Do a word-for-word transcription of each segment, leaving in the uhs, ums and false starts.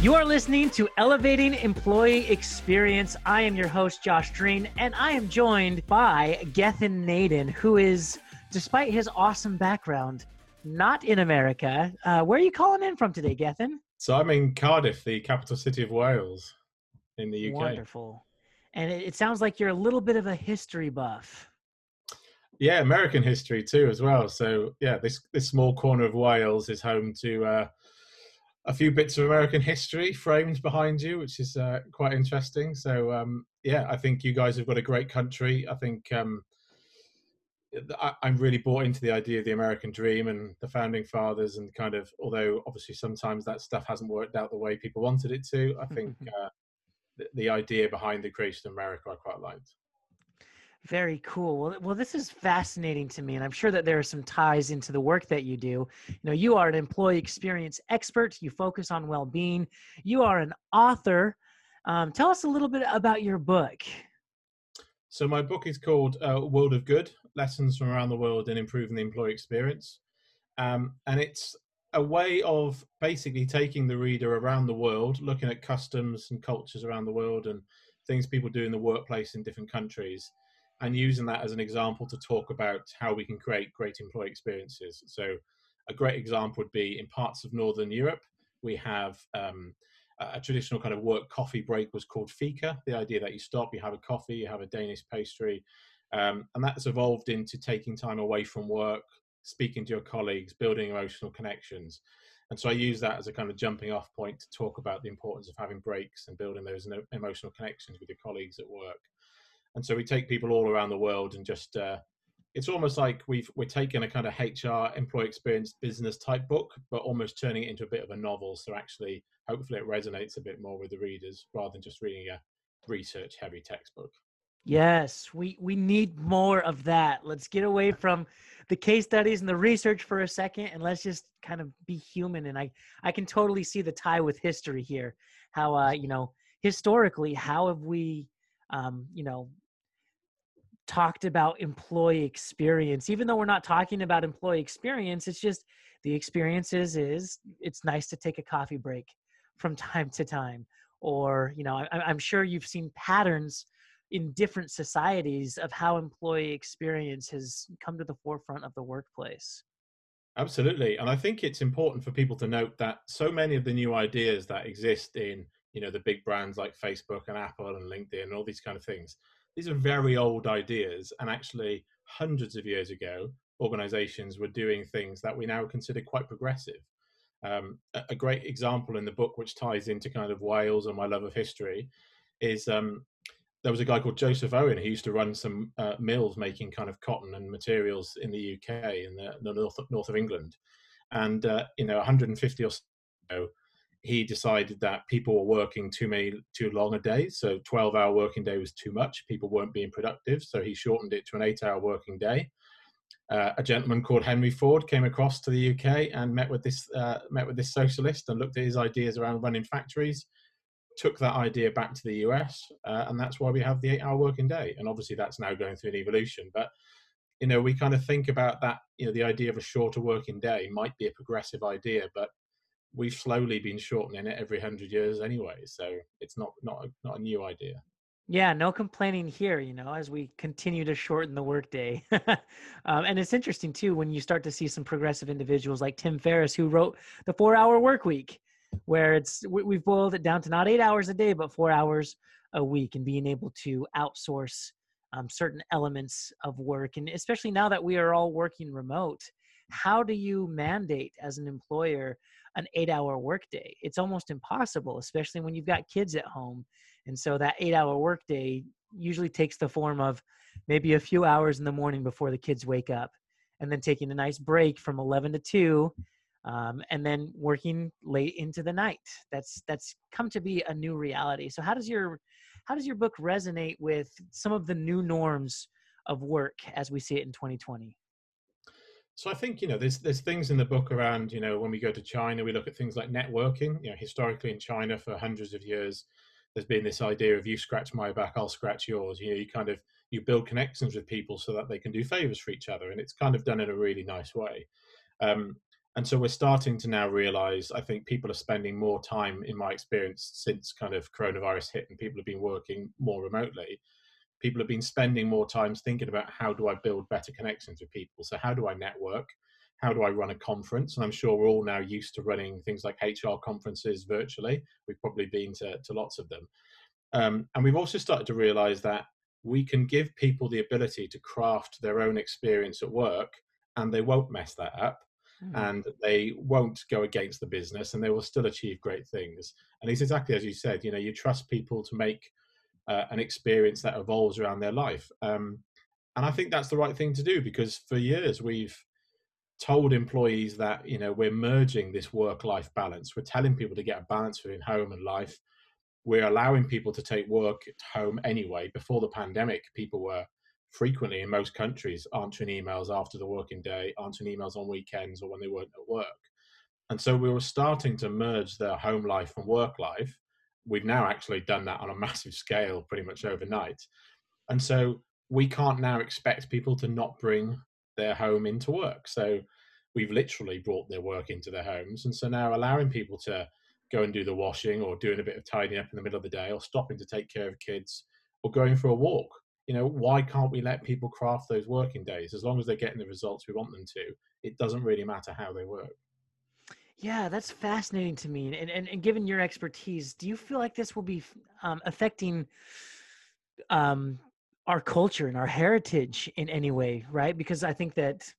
You are listening to Elevating Employee Experience. I am your host, Josh Dreen, and I am joined by Gethin Naden, who is, despite his awesome background, not in America. Uh, where are you calling in from today, Gethin? So I'm in Cardiff, the capital city of Wales, in the U K. Wonderful. And it sounds like you're a little bit of a history buff. Yeah, American history too, as well. So yeah, this, this small corner of Wales is home to... Uh, a few bits of American history framed behind you, which is uh, quite interesting. So, um, yeah, I think you guys have got a great country. I think um, I, I'm really bought into the idea of the American dream and the founding fathers and kind of, although obviously sometimes that stuff hasn't worked out the way people wanted it to, I think uh, the, the idea behind the creation of America I quite liked. Very cool. Well, well, this is fascinating to me, and I'm sure that there are some ties into the work that you do. You know, you are an employee experience expert. You focus on well-being. You are an author. Um, tell us a little bit about your book. So my book is called uh, World of Good, Lessons from Around the World in Improving the Employee Experience. Um, and it's a way of basically taking the reader around the world, looking at customs and cultures around the world and things people do in the workplace in different countries, and using that as an example to talk about how we can create great employee experiences. So a great example would be in parts of Northern Europe, we have um, a traditional kind of work coffee break was called fika, the idea that you stop, you have a coffee, you have a Danish pastry, um, and that's evolved into taking time away from work, speaking to your colleagues, building emotional connections. And so I use that as a kind of jumping off point to talk about the importance of having breaks and building those emotional connections with your colleagues at work. And so we take people all around the world and just, uh, it's almost like we've, we're taking a kind of H R, employee experience, business type book, but almost turning it into a bit of a novel. So actually, hopefully it resonates a bit more with the readers rather than just reading a research heavy textbook. Yes, we, we need more of that. Let's get away from the case studies and the research for a second, and let's just kind of be human. And I, I can totally see the tie with history here. How, uh, you know, historically, how have we, um, you know, talked about employee experience, even though we're not talking about employee experience, it's just the experiences is it's nice to take a coffee break from time to time. Or, you know, I, I'm sure you've seen patterns in different societies of how employee experience has come to the forefront of the workplace. Absolutely. And I think it's important for people to note that so many of the new ideas that exist in, you know, the big brands like Facebook and Apple and LinkedIn and all these kind of things, these are very old ideas, and actually hundreds of years ago, organizations were doing things that we now consider quite progressive. Um, a great example in the book, which ties into kind of Wales and my love of history, is um, there was a guy called Joseph Owen who used to run some uh, mills making kind of cotton and materials in the U K, in the, the north, of, north of England. And, uh, you know, one hundred fifty or so ago, he decided that people were working too many, too long a day. So twelve hour working day was too much. People weren't being productive. So he shortened it to an eight hour working day. Uh, a gentleman called Henry Ford came across to the U K and met with this, uh, met with this socialist and looked at his ideas around running factories, took that idea back to the U S. Uh, and that's why we have the eight hour working day. And obviously that's now going through an evolution, but you know, we kind of think about that, you know, the idea of a shorter working day might be a progressive idea, but we've slowly been shortening it every hundred years anyway. So it's not, not, not a new idea. Yeah. No complaining here, you know, as we continue to shorten the workday. um, and it's interesting too, when you start to see some progressive individuals like Tim Ferriss, who wrote the Four Hour Work Week, where it's, we, we've boiled it down to not eight hours a day, but four hours a week, and being able to outsource um, certain elements of work. And especially now that we are all working remote, how do you mandate as an employer an eight-hour workday? It's almost impossible, especially when you've got kids at home. And so that eight-hour workday usually takes the form of maybe a few hours in the morning before the kids wake up, and then taking a nice break from eleven to two, um, and then working late into the night. That's that's come to be a new reality. So how does your how does your book resonate with some of the new norms of work as we see it in twenty twenty? So I think, you know, there's there's things in the book around, you know, when we go to China, we look at things like networking. You know, historically in China for hundreds of years, there's been this idea of you scratch my back, I'll scratch yours. You know, you kind of, you build connections with people so that they can do favors for each other. And it's kind of done in a really nice way. Um, And so we're starting to now realize, I think people are spending more time, in my experience, since kind of coronavirus hit and people have been working more remotely, people have been spending more time thinking about how do I build better connections with people? So how do I network? How do I run a conference? And I'm sure we're all now used to running things like H R conferences virtually. We've probably been to, to lots of them. Um, and we've also started to realize that we can give people the ability to craft their own experience at work, and they won't mess that up. Mm-hmm. And they won't go against the business, and they will still achieve great things. And it's exactly as you said, you know, you trust people to make uh, an experience that evolves around their life. Um, and I think that's the right thing to do, because for years we've told employees that, you know, we're merging this work-life balance. We're telling people to get a balance between home and life. We're allowing people to take work at home anyway. Before the pandemic, people were frequently in most countries answering emails after the working day, answering emails on weekends or when they weren't at work. And so we were starting to merge their home life and work life. We've now actually done that on a massive scale pretty much overnight. And so we can't now expect people to not bring their home into work. So we've literally brought their work into their homes. And so now allowing people to go and do the washing or doing a bit of tidying up in the middle of the day or stopping to take care of kids or going for a walk. You know, why can't we let people craft those working days? As long as they're getting the results we want them to, it doesn't really matter how they work. Yeah, that's fascinating to me. And, and, and given your expertise, do you feel like this will be um, affecting um, our culture and our heritage in any way, right? Because I think that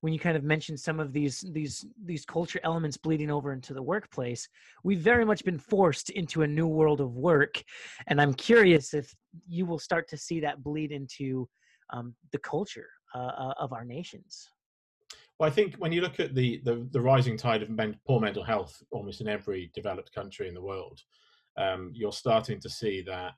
when you kind of mentioned some of these these these culture elements bleeding over into the workplace, we've very much been forced into a new world of work. And I'm curious if you will start to see that bleed into um, the culture uh, of our nations. Well, I think when you look at the the, the rising tide of men, poor mental health almost in every developed country in the world, um, you're starting to see that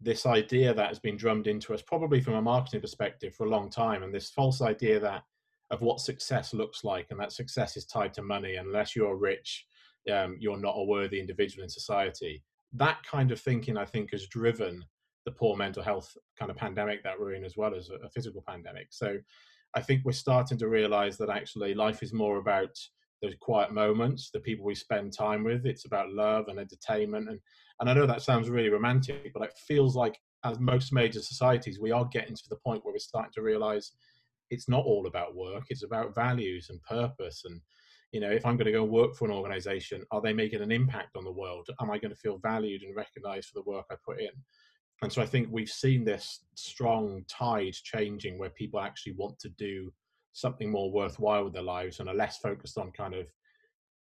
this idea that has been drummed into us probably from a marketing perspective for a long time, and this false idea that of what success looks like, and that success is tied to money. Unless you're rich, um, you're not a worthy individual in society. That kind of thinking, I think, has driven the poor mental health kind of pandemic that we're in, as well as a physical pandemic. So I think we're starting to realize that actually life is more about those quiet moments, the people we spend time with. It's about love and entertainment. And, and I know that sounds really romantic, but it feels like, as most major societies, we are getting to the point where we're starting to realize it's not all about work. It's about values and purpose. And, you know, if I'm going to go work for an organization, are they making an impact on the world? Am I going to feel valued and recognized for the work I put in? And so I think we've seen this strong tide changing where people actually want to do something more worthwhile with their lives and are less focused on kind of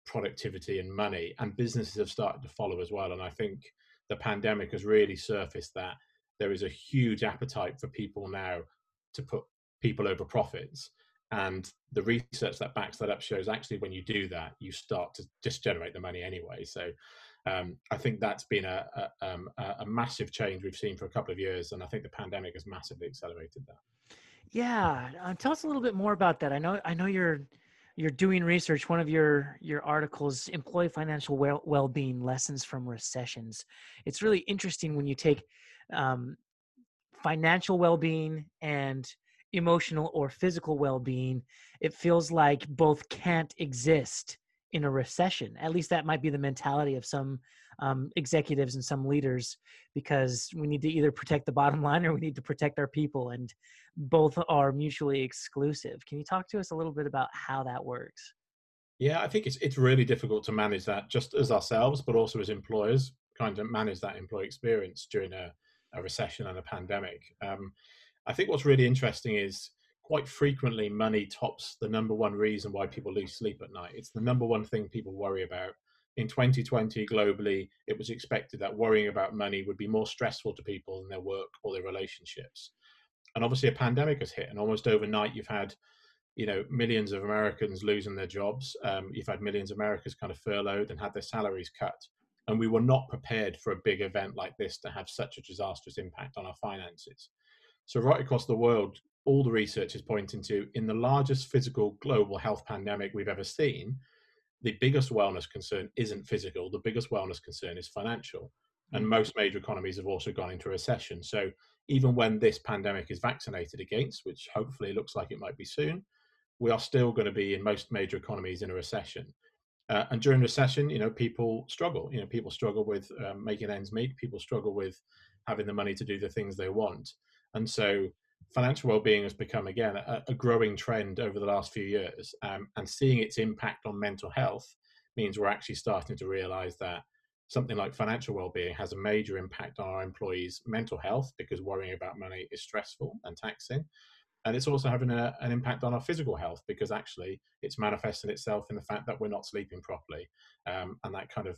productivity and money. And businesses have started to follow as well. And I think the pandemic has really surfaced that there is a huge appetite for people now to put people over profits, and the research that backs that up shows actually when you do that, you start to just generate the money anyway. So um, I think that's been a, a, um, a massive change we've seen for a couple of years, and I think the pandemic has massively accelerated that. Yeah, um, tell us a little bit more about that. I know I know you're you're doing research. One of your your articles, Employee Financial well- Wellbeing Lessons from Recessions. It's really interesting when you take um, financial well-being and emotional or physical well-being. It feels like both can't exist in a recession. At least that might be the mentality of some um, executives and some leaders, because we need to either protect the bottom line or we need to protect our people, and both are mutually exclusive. Can you talk to us a little bit about how that works? Yeah, I think it's it's really difficult to manage that just as ourselves, but also as employers, trying to manage that employee experience during a, a recession and a pandemic. Um, I think what's really interesting is quite frequently money tops the number one reason why people lose sleep at night. It's the number one thing people worry about. In twenty twenty, globally, it was expected that worrying about money would be more stressful to people than their work or their relationships. And obviously a pandemic has hit, and almost overnight you've had, you know, millions of Americans losing their jobs. Um, you've had millions of Americans kind of furloughed and had their salaries cut. And we were not prepared for a big event like this to have such a disastrous impact on our finances. So right across the world, all the research is pointing to, in the largest physical global health pandemic we've ever seen, the biggest wellness concern isn't physical. The biggest wellness concern is financial. And most major economies have also gone into recession. So even when this pandemic is vaccinated against, which hopefully looks like it might be soon, we are still going to be in most major economies in a recession. Uh, and during recession, you know, people struggle, you know, people struggle with um, making ends meet, people struggle with having the money to do the things they want. And so financial well-being has become, again, a, a growing trend over the last few years, um, and seeing its impact on mental health means we're actually starting to realize that something like financial well-being has a major impact on our employees' mental health, because worrying about money is stressful and taxing. And it's also having a, an impact on our physical health, because actually it's manifesting itself in the fact that we're not sleeping properly. Um, and that kind of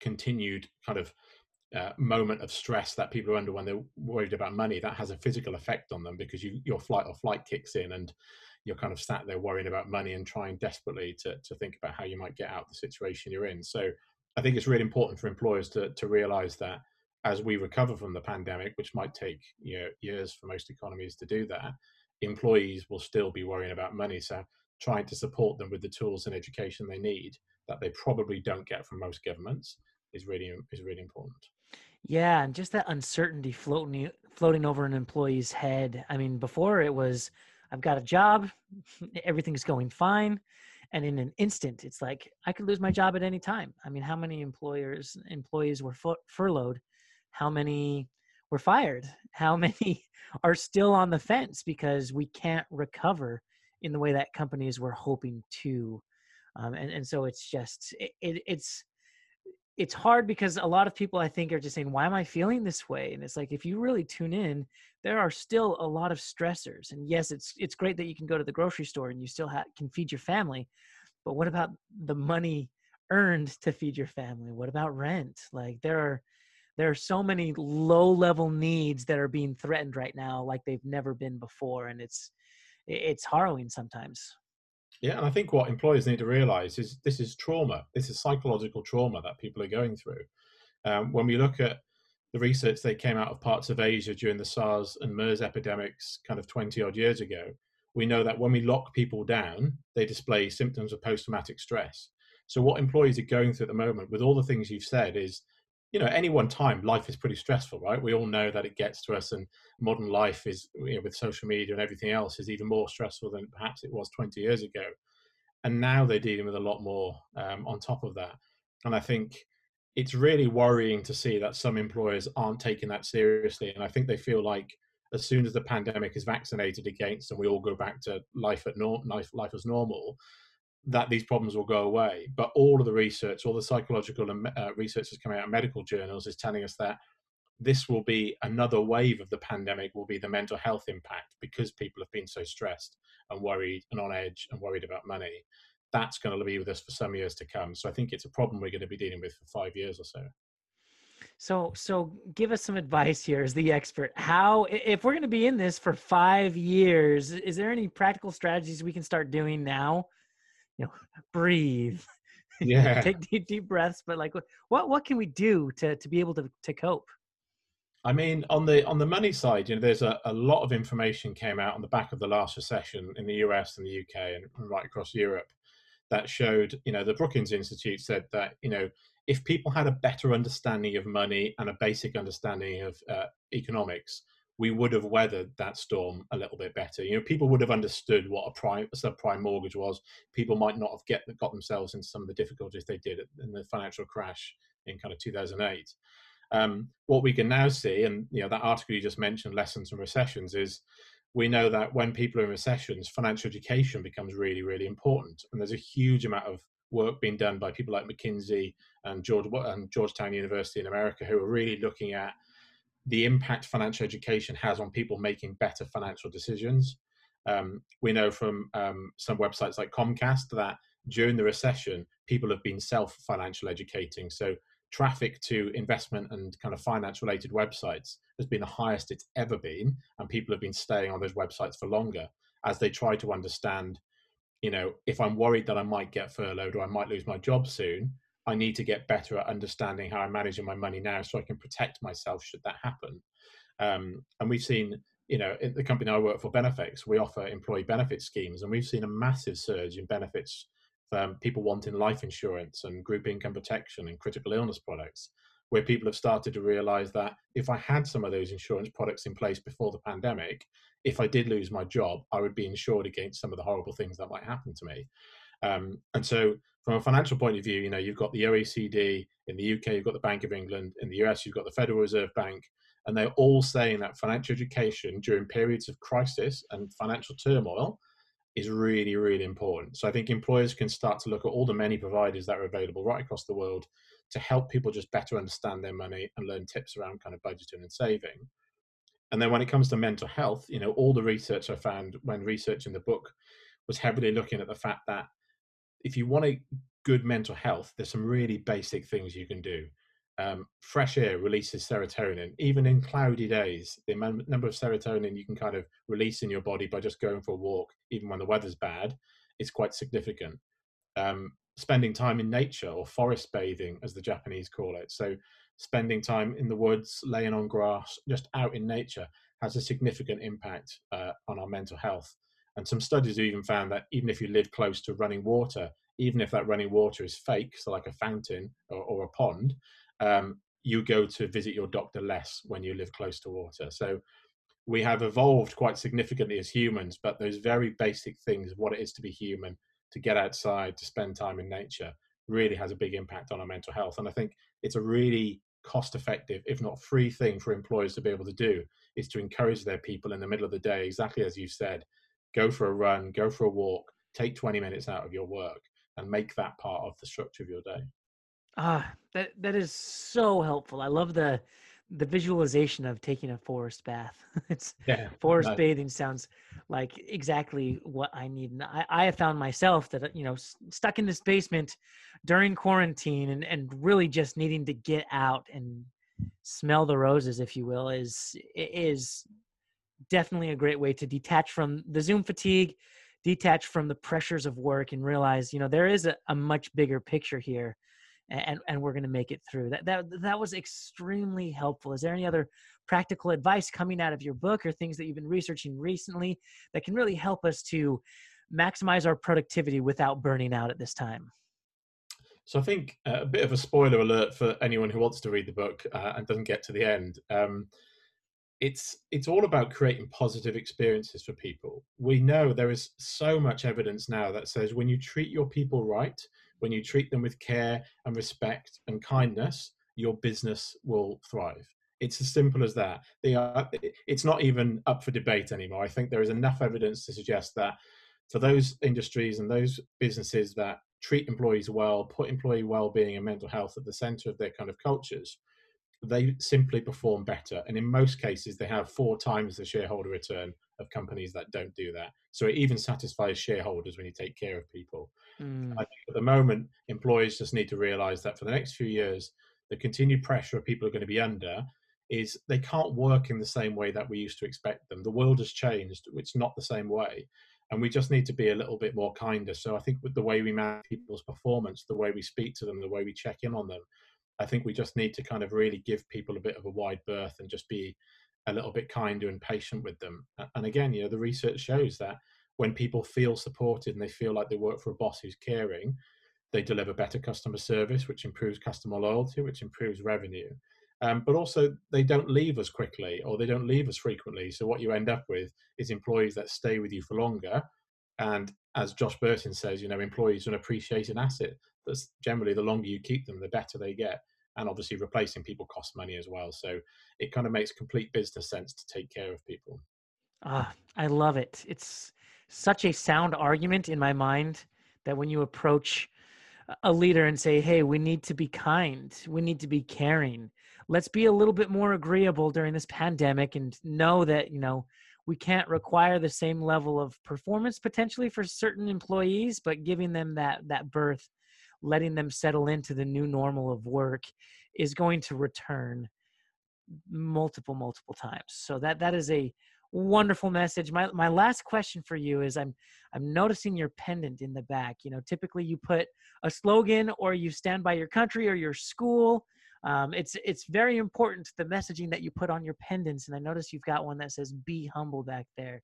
continued kind of uh, moment of stress that people are under when they're worried about money, that has a physical effect on them, because you, your flight or flight kicks in and you're kind of sat there worrying about money and trying desperately to, to think about how you might get out of the situation you're in. So I think it's really important for employers to, to realize that as we recover from the pandemic, which might take, you know, years for most economies to do that, employees will still be worrying about money. So trying to support them with the tools and education they need that they probably don't get from most governments is really is really important. Yeah, and just that uncertainty floating floating over an employee's head. I mean, before it was, I've got a job, everything's going fine. And in an instant, it's like, I could lose my job at any time. I mean, how many employers, employees were fu- furloughed? How many were fired? How many are still on the fence because we can't recover in the way that companies were hoping to? Um, and, and so it's just, it, it, it's it's hard, because a lot of people, I think, are just saying, why am I feeling this way? And it's like, if you really tune in, there are still a lot of stressors. And yes, it's it's great that you can go to the grocery store and you still ha- can feed your family. But what about the money earned to feed your family? What about rent? Like there are There are so many low-level needs that are being threatened right now, like they've never been before, and it's it's harrowing sometimes. Yeah, and I think what employers need to realize is this is trauma. This is psychological trauma that people are going through. Um, when we look at the research that came out of parts of Asia during the SARS and MERS epidemics kind of twenty-odd years ago, we know that when we lock people down, they display symptoms of post-traumatic stress. So what employees are going through at the moment, with all the things you've said, is, you know, any one time, life is pretty stressful, right? We all know that it gets to us, and modern life is, you know, with social media and everything else, is even more stressful than perhaps it was twenty years ago. And now they're dealing with a lot more um, on top of that. And I think it's really worrying to see that some employers aren't taking that seriously. And I think they feel like as soon as the pandemic is vaccinated against and we all go back to life at norm, life, life as normal, that these problems will go away. But all of the research, all the psychological uh, research that's coming out of medical journals is telling us that this will be another wave of the pandemic, will be the mental health impact, because people have been so stressed and worried and on edge and worried about money. That's going to be with us for some years to come. So I think it's a problem we're going to be dealing with for five years or so. So, so give us some advice here as the expert. How, if we're going to be in this for five years, is there any practical strategies we can start doing now? You know, breathe, yeah. Take deep, deep breaths. But like, what, what can we do to, to be able to, to cope? I mean, on the, on the money side, you know, there's a, a lot of information came out on the back of the last recession in the U S and the U K and right across Europe that showed, you know, the Brookings Institute said that, you know, if people had a better understanding of money and a basic understanding of uh, economics, we would have weathered that storm a little bit better. You know, people would have understood what a prime, a subprime mortgage was. People might not have get, got themselves into some of the difficulties they did in the financial crash in kind of two thousand eight. Um, what we can now see, and you know, that article you just mentioned, lessons from recessions, is we know that when people are in recessions, financial education becomes really, really important. And there's a huge amount of work being done by people like McKinsey and, George, and Georgetown University in America, who are really looking at the impact financial education has on people making better financial decisions. Um, we know from um, some websites like Comcast that during the recession, people have been self-financial educating. So traffic to investment and kind of finance-related websites has been the highest it's ever been, and people have been staying on those websites for longer as they try to understand, you know, if I'm worried that I might get furloughed or I might lose my job soon, I need to get better at understanding how I'm managing my money now so I can protect myself should that happen. Um, and we've seen, you know, in the company I work for, Benefix, we offer employee benefit schemes, and we've seen a massive surge in benefits from people wanting life insurance and group income protection and critical illness products. where people have started to realize that if I had some of those insurance products in place before the pandemic, if I did lose my job, I would be insured against some of the horrible things that might happen to me. Um, and so from a financial point of view, you know, you've got the O E C D, in the U K, you've got the Bank of England, in the U S, you've got the Federal Reserve Bank, and they're all saying that financial education during periods of crisis and financial turmoil is really, really important. So I think employers can start to look at all the many providers that are available right across the world to help people just better understand their money and learn tips around kind of budgeting and saving. And then when it comes to mental health, you know, all the research I found when researching the book was heavily looking at the fact that if you want a good mental health, there's some really basic things you can do. Um, fresh air releases serotonin. Even in cloudy days, the amount, number of serotonin you can kind of release in your body by just going for a walk, even when the weather's bad, is quite significant. Um, spending time in nature, or forest bathing, as the Japanese call it. So spending time in the woods, laying on grass, just out in nature, has a significant impact uh, on our mental health. And some studies have even found that even if you live close to running water, even if that running water is fake, so like a fountain or, or a pond, Um, you go to visit your doctor less when you live close to water. So we have evolved quite significantly as humans, but those very basic things, what it is to be human, to get outside, to spend time in nature, really has a big impact on our mental health. And I think it's a really cost-effective, if not free, thing for employers to be able to do, is to encourage their people in the middle of the day, exactly as you said, go for a run, go for a walk, take twenty minutes out of your work and make that part of the structure of your day. Ah, that that is so helpful. I love the the visualization of taking a forest bath. It's yeah, forest nice. Bathing sounds like exactly what I need. And I, I have found myself that, you know, st- stuck in this basement during quarantine and, and really just needing to get out and smell the roses, if you will, is is definitely a great way to detach from the Zoom fatigue, detach from the pressures of work, and realize, you know, there is a, a much bigger picture here. And, and we're going to make it through. That, that that was extremely helpful. Is there any other practical advice coming out of your book or things that you've been researching recently that can really help us to maximize our productivity without burning out at this time? So I think uh, a bit of a spoiler alert for anyone who wants to read the book uh, and doesn't get to the end. Um, it's it's all about creating positive experiences for people. We know there is so much evidence now that says when you treat your people right, when you treat them with care and respect and kindness, your business will thrive. It's as simple as that. They are, it's not even up for debate anymore. I think there is enough evidence to suggest that for those industries and those businesses that treat employees well, put employee well-being and mental health at the center of their kind of cultures, they simply perform better. And in most cases, they have four times the shareholder return of companies that don't do that. So it even satisfies shareholders when you take care of people. Mm. I think at the moment, employers just need to realize that for the next few years, the continued pressure people are going to be under is they can't work in the same way that we used to expect them. The world has changed. It's not the same way. And we just need to be a little bit more kinder. So I think with the way we manage people's performance, the way we speak to them, the way we check in on them, I think we just need to kind of really give people a bit of a wide berth and just be a little bit kinder and patient with them. And again, you know, the research shows that when people feel supported and they feel like they work for a boss who's caring, they deliver better customer service, which improves customer loyalty, which improves revenue. Um, but also they don't leave us quickly, or they don't leave us frequently. So what you end up with is employees that stay with you for longer. And as Josh Burton says, you know, employees are an appreciated asset. That's generally the longer you keep them, the better they get. And obviously replacing people costs money as well. So it kind of makes complete business sense to take care of people. Ah, I love it. It's such a sound argument in my mind that when you approach a leader and say, hey, we need to be kind, we need to be caring, let's be a little bit more agreeable during this pandemic and know that, you know, we can't require the same level of performance potentially for certain employees, but giving them that, that berth, letting them settle into the new normal of work is going to return multiple, multiple times. So that, that is a wonderful message. My my last question for you is I'm, I'm noticing your pendant in the back. You know, typically you put a slogan or you stand by your country or your school. Um, it's, it's very important, the messaging that you put on your pendants. And I notice you've got one that says, be humble back there.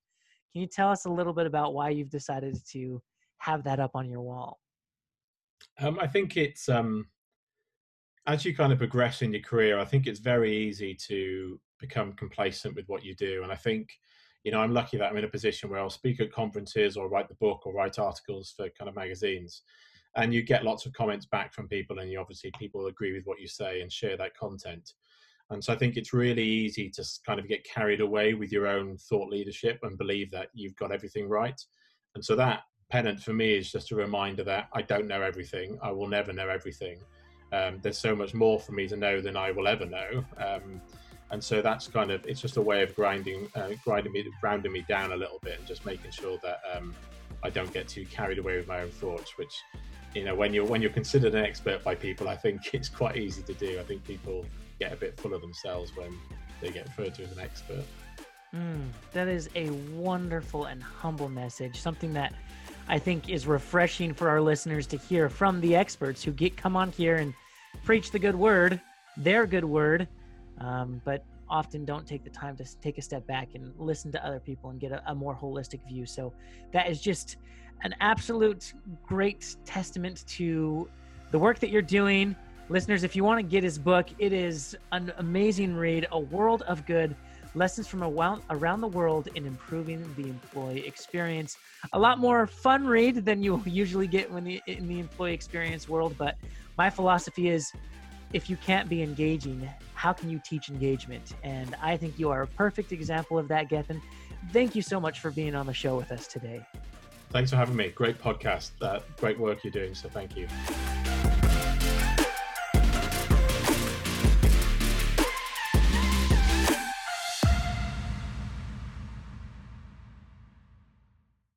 Can you tell us a little bit about why you've decided to have that up on your wall? Um, I think it's, um, as you kind of progress in your career, I think it's very easy to become complacent with what you do. And I think, you know, I'm lucky that I'm in a position where I'll speak at conferences or write the book or write articles for kind of magazines. And you get lots of comments back from people, and you obviously people agree with what you say and share that content. And so I think it's really easy to kind of get carried away with your own thought leadership and believe that you've got everything right. And so that pennant for me is just a reminder that I don't know everything. I will never know everything. Um, there's so much more for me to know than I will ever know. Um, and so that's kind of, it's just a way of grinding, uh, grinding me, grounding me down a little bit and just making sure that um, I don't get too carried away with my own thoughts, which, you know, when you're, when you're considered an expert by people, I think it's quite easy to do. I think people get a bit full of themselves when they get referred to as an expert. Mm, that is a wonderful and humble message, something that I think is refreshing for our listeners to hear from the experts who get come on here and preach the good word, their good word, um, but often don't take the time to take a step back and listen to other people and get a, a more holistic view. So that is just an absolute great testament to the work that you're doing. Listeners, if you want to get his book, it is an amazing read, A World of Good, Lessons from Around the World in Improving the Employee Experience. A lot more fun read than you usually get when the, in the employee experience world, but my philosophy is, if you can't be engaging, how can you teach engagement? And I think you are a perfect example of that, Gethin. Thank you so much for being on the show with us today. Thanks for having me. Great podcast. Uh, great work you're doing, so thank you.